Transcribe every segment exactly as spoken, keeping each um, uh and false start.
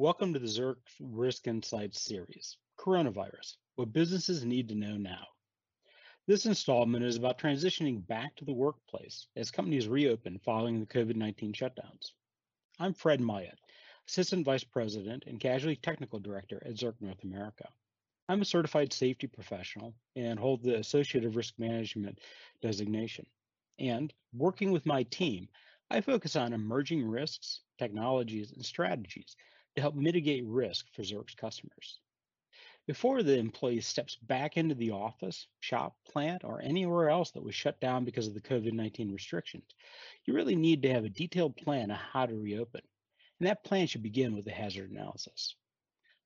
Welcome to the Zurich Risk Insights Series, Coronavirus, What Businesses Need to Know Now. This installment is about transitioning back to the workplace as companies reopen following the COVID nineteen shutdowns. I'm Fred Myatt, Assistant Vice President and Casualty Technical Director at Zurich North America. I'm a certified safety professional and hold the Associate of Risk Management designation. And working with my team, I focus on emerging risks, technologies, and strategies to help mitigate risk for Zurich's customers. Before the employee steps back into the office, shop, plant, or anywhere else that was shut down because of the COVID nineteen restrictions, you really need to have a detailed plan on how to reopen. And that plan should begin with a hazard analysis.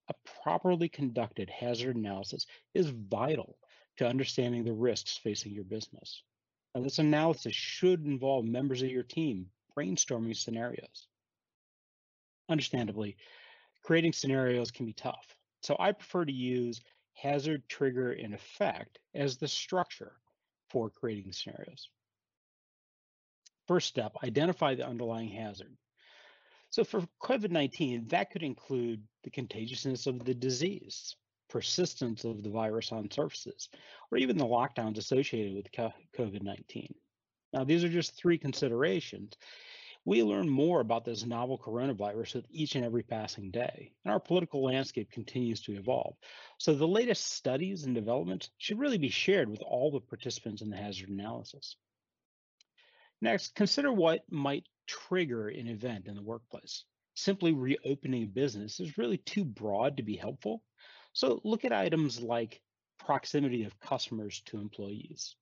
A properly conducted hazard analysis is vital to understanding the risks facing your business. Now, this analysis should involve members of your team brainstorming scenarios. Understandably, creating scenarios can be tough, so I prefer to use hazard, trigger, and effect as the structure for creating scenarios. First step, identify the underlying hazard. So for COVID nineteen, that could include the contagiousness of the disease, persistence of the virus on surfaces, or even the lockdowns associated with COVID nineteen. Now, these are just three considerations. We learn more about this novel coronavirus with each and every passing day, and our political landscape continues to evolve. So the latest studies and developments should really be shared with all the participants in the hazard analysis. Next, consider what might trigger an event in the workplace. Simply reopening business is really too broad to be helpful. So look at items like proximity of customers to employees,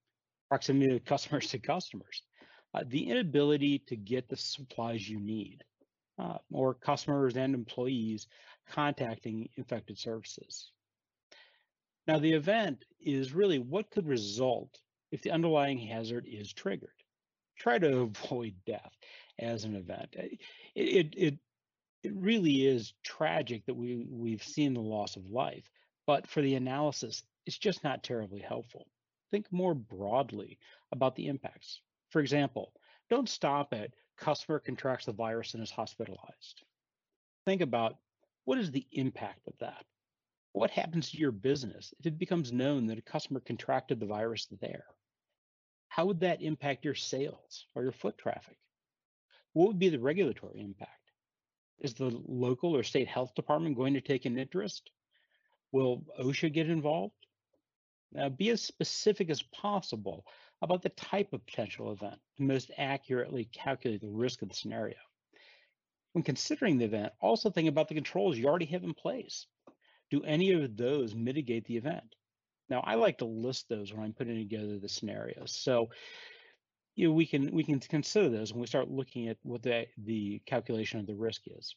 proximity of customers to customers, Uh, the inability to get the supplies you need, uh, or customers and employees contacting infected services. Now, the event is really what could result if the underlying hazard is triggered. Try to avoid death as an event. It, it, it, it really is tragic that we, we've seen the loss of life, but for the analysis, it's just not terribly helpful. Think more broadly about the impacts. For example, don't stop at customer contracts the virus and is hospitalized. Think about what is the impact of that? What happens to your business if it becomes known that a customer contracted the virus there? How would that impact your sales or your foot traffic? What would be the regulatory impact? Is the local or state health department going to take an interest? Will OSHA get involved? Now, be as specific as possible about the type of potential event to most accurately calculate the risk of the scenario. When considering the event, also think about the controls you already have in place. Do any of those mitigate the event? Now, I like to list those when I'm putting together the scenarios. So, you know, we can we can consider those when we start looking at what the, the calculation of the risk is.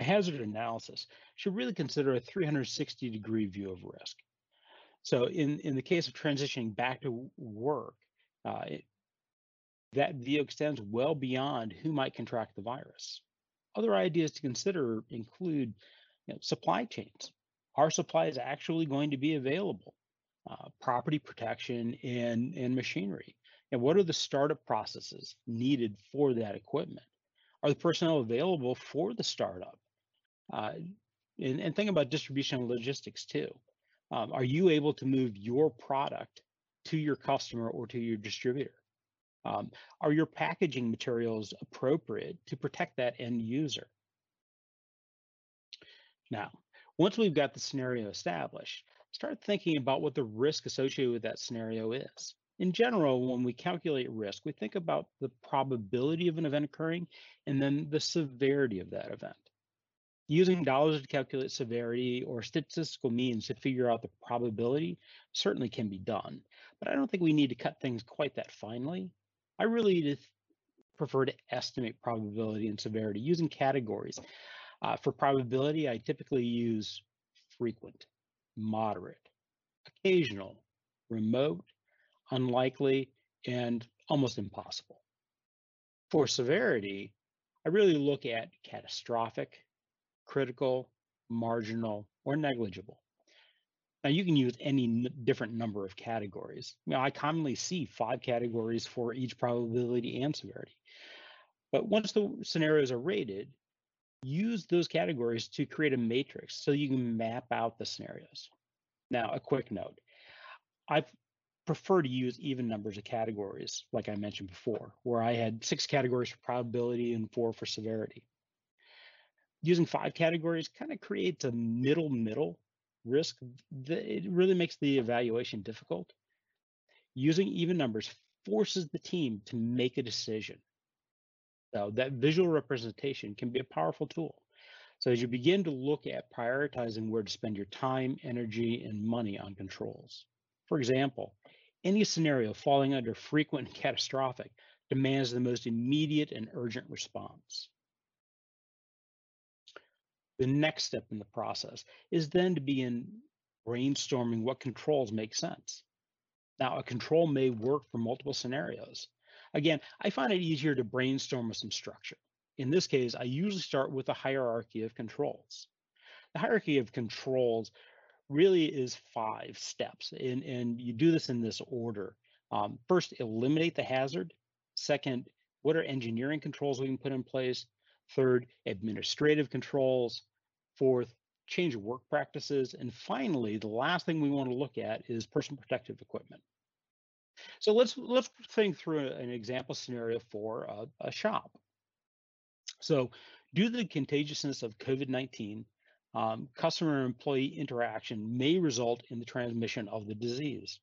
A hazard analysis should really consider a three hundred sixty degree view of risk. So in, in the case of transitioning back to work, uh, it, that view extends well beyond who might contract the virus. Other ideas to consider include you know, supply chains. Are supplies actually going to be available? Uh, property protection and, and machinery. And what are the startup processes needed for that equipment? Are the personnel available for the startup? Uh, and, and think about distribution and logistics too. Um, are you able to move your product to your customer or to your distributor? Um, are your packaging materials appropriate to protect that end user? Now, once we've got the scenario established, start thinking about what the risk associated with that scenario is. In general, when we calculate risk, we think about the probability of an event occurring and then the severity of that event. Using dollars to calculate severity or statistical means to figure out the probability certainly can be done, but I don't think we need to cut things quite that finely. I really prefer to estimate probability and severity using categories. Uh, for probability, I typically use frequent, moderate, occasional, remote, unlikely, and almost impossible. For severity, I really look at catastrophic, critical, marginal, or negligible. Now, you can use any n- different number of categories. Now, I commonly see five categories for each probability and severity. But once the scenarios are rated, use those categories to create a matrix so you can map out the scenarios. Now, a quick note, I prefer to use even numbers of categories, like I mentioned before, where I had six categories for probability and four for severity. Using five categories kind of creates a middle, middle risk. It really makes the evaluation difficult. Using even numbers forces the team to make a decision. So that visual representation can be a powerful tool. So as you begin to look at prioritizing where to spend your time, energy, and money on controls. For example, any scenario falling under frequent and catastrophic demands the most immediate and urgent response. The next step in the process is then to begin brainstorming what controls make sense. Now, a control may work for multiple scenarios. Again, I find it easier to brainstorm with some structure. In this case, I usually start with a hierarchy of controls. The hierarchy of controls really is five steps, and, and you do this in this order. Um, first, eliminate the hazard. Second, what are engineering controls we can put in place? Third, administrative controls. Fourth, change work practices. And finally, the last thing we want to look at is personal protective equipment. So let's let's think through an example scenario for a, a shop. So due to the contagiousness of COVID nineteen, um, customer and employee interaction may result in the transmission of the disease.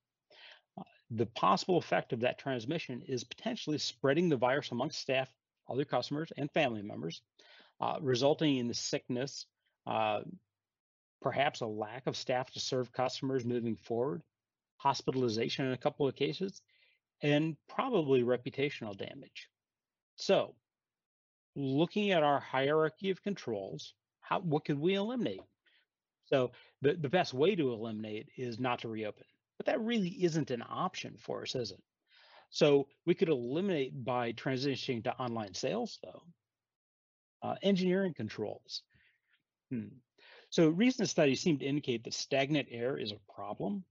Uh, the possible effect of that transmission is potentially spreading the virus amongst staff, other customers, and family members, uh, resulting in the sickness, uh, perhaps a lack of staff to serve customers moving forward, hospitalization in a couple of cases, and probably reputational damage. So looking at our hierarchy of controls, how, what could we eliminate? So the, the best way to eliminate is not to reopen, but that really isn't an option for us, is it? So we could eliminate by transitioning to online sales, though. Uh, engineering controls. Hmm. So recent studies seem to indicate that stagnant air is a problem.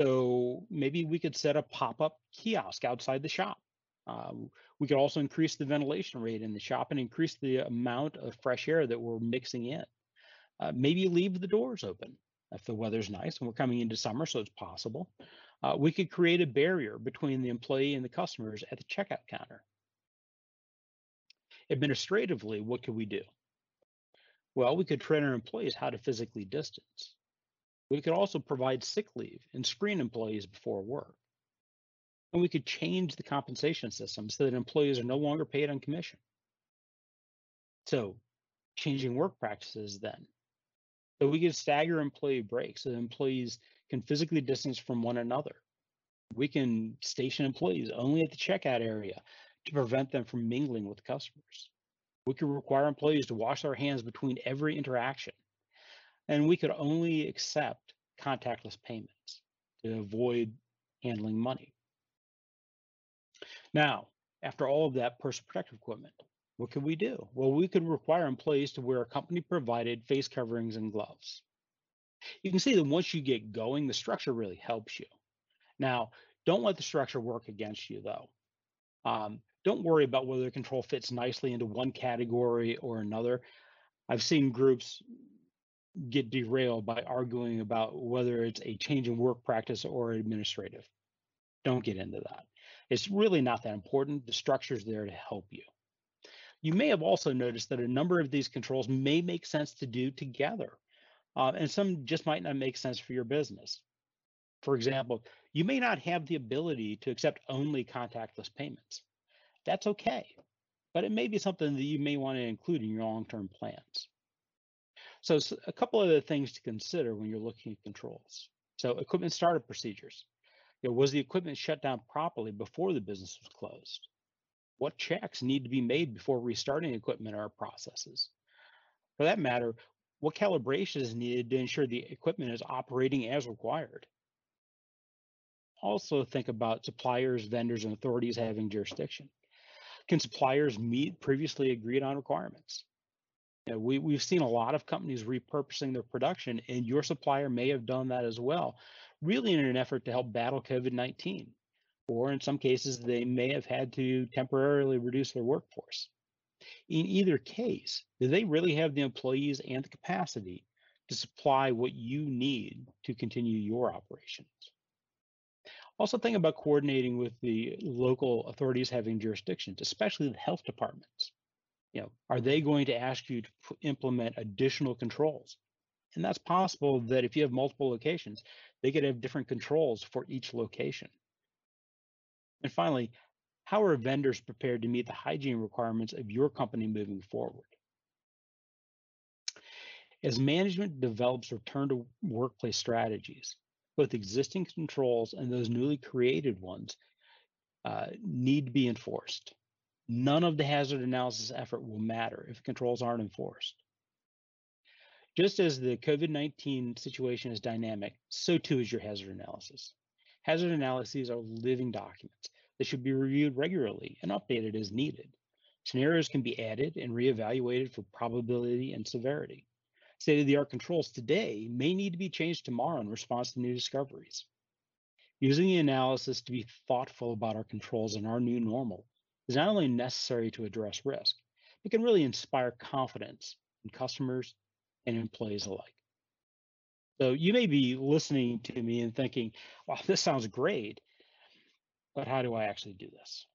So maybe we could set a pop-up kiosk outside the shop. Uh, we could also increase the ventilation rate in the shop and increase the amount of fresh air that we're mixing in. Uh, maybe leave the doors open if the weather's nice and we're coming into summer, so it's possible. Uh, we could create a barrier between the employee and the customers at the checkout counter. Administratively, what could we do? Well, we could train our employees how to physically distance. We could also provide sick leave and screen employees before work. And we could change the compensation system so that employees are no longer paid on commission. So changing work practices then. So we could stagger employee breaks so that employees can physically distance from one another. We can station employees only at the checkout area to prevent them from mingling with customers. We could require employees to wash their hands between every interaction. And we could only accept contactless payments to avoid handling money. Now, after all of that personal protective equipment, what could we do? Well, we could require employees to wear company-provided face coverings and gloves. You can see that once you get going, the structure really helps you. Now, don't let the structure work against you, though. Um, don't worry about whether the control fits nicely into one category or another. I've seen groups get derailed by arguing about whether it's a change in work practice or administrative. Don't get into that. It's really not that important. The structure's there to help you. You may have also noticed that a number of these controls may make sense to do together, uh, and some just might not make sense for your business. For example, you may not have the ability to accept only contactless payments. That's okay, but it may be something that you may want to include in your long-term plans. So a couple other things to consider when you're looking at controls. So equipment startup procedures. You know, was the equipment shut down properly before the business was closed? What checks need to be made before restarting equipment or processes? For that matter, what calibration is needed to ensure the equipment is operating as required? Also think about suppliers, vendors, and authorities having jurisdiction. Can suppliers meet previously agreed on requirements? You know, we, we've seen a lot of companies repurposing their production, and your supplier may have done that as well, really in an effort to help battle COVID nineteen. Or in some cases, they may have had to temporarily reduce their workforce. In either case, do they really have the employees and the capacity to supply what you need to continue your operations? Also think about coordinating with the local authorities having jurisdictions, especially the health departments. You know, are they going to ask you to implement additional controls? And that's possible that if you have multiple locations, they could have different controls for each location. And finally, how are vendors prepared to meet the hygiene requirements of your company moving forward? As management develops return to workplace strategies, both existing controls and those newly created ones uh, need to be enforced. None of the hazard analysis effort will matter if controls aren't enforced. Just as the COVID nineteen situation is dynamic, so too is your hazard analysis. Hazard analyses are living documents that should be reviewed regularly and updated as needed. Scenarios can be added and reevaluated for probability and severity. State-of-the-art controls today may need to be changed tomorrow in response to new discoveries. Using the analysis to be thoughtful about our controls and our new normal is not only necessary to address risk, it can really inspire confidence in customers and employees alike. So you may be listening to me and thinking, wow, this sounds great, but how do I actually do this?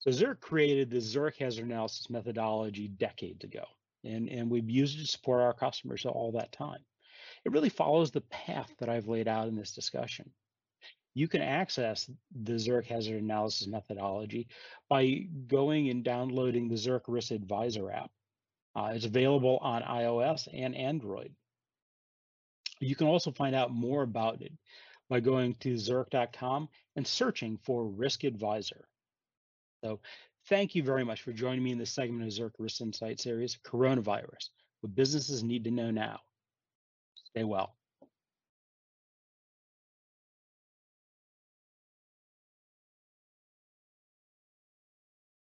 So Zurich created the Zurich Hazard Analysis methodology decades ago, and, and we've used it to support our customers all that time. It really follows the path that I've laid out in this discussion. You can access the Zurich Hazard Analysis methodology by going and downloading the Zurich Risk Advisor app. Uh, it's available on iOS and Android. You can also find out more about it by going to Zurich dot com and searching for Risk Advisor. So thank you very much for joining me in this segment of Zurich Risk Insights Series, Coronavirus, What Businesses Need to Know Now. Stay well.